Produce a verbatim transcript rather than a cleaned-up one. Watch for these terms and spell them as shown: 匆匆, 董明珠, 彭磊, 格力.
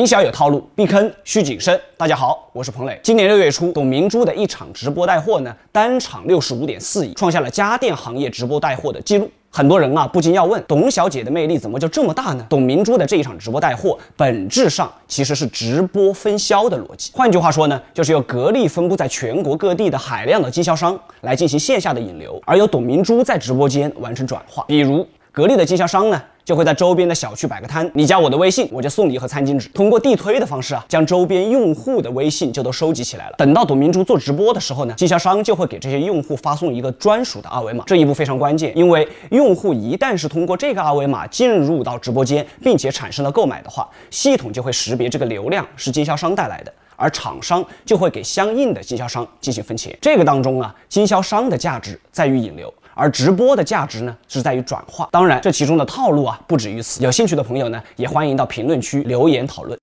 音响有套路，避坑需谨慎。大家好，我是彭磊。今年六月初，董明珠的一场直播带货呢，单场 六十五点四亿，创下了家电行业直播带货的记录。很多人啊，不禁要问，董小姐的魅力怎么就这么大呢？董明珠的这一场直播带货，本质上其实是直播分销的逻辑。换句话说呢，就是由格力分布在全国各地的海量的经销商来进行线下的引流，而由董明珠在直播间完成转化。比如格力的经销商呢，就会在周边的小区摆个摊，你加我的微信，我就送你一盒餐巾纸。通过地推的方式啊，将周边用户的微信就都收集起来了。等到董明珠做直播的时候呢，经销商就会给这些用户发送一个专属的二维码。这一步非常关键，因为用户一旦是通过这个二维码进入到直播间，并且产生了购买的话，系统就会识别这个流量是经销商带来的。而厂商就会给相应的经销商进行分钱，这个当中啊，经销商的价值在于引流，而直播的价值呢是在于转化。当然，这其中的套路啊不止于此。有兴趣的朋友呢，也欢迎到评论区留言讨论。